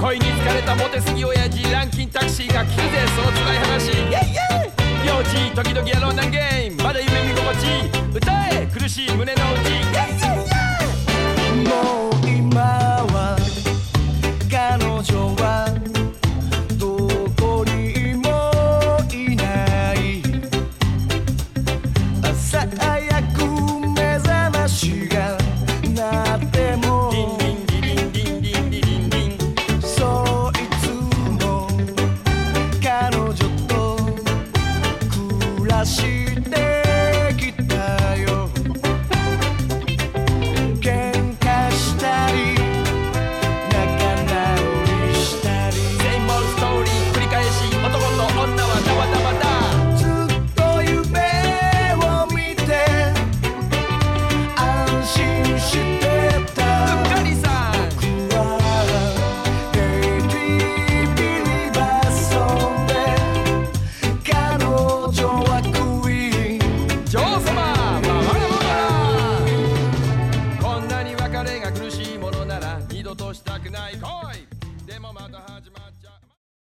恋に疲れたモテすぎ親父、ランキンタクシーが聞くぜその辛い話。イェイイェイ幼児時々やろうなんゲームまだ夢見心地、歌え苦しい胸の内。イェイイェイ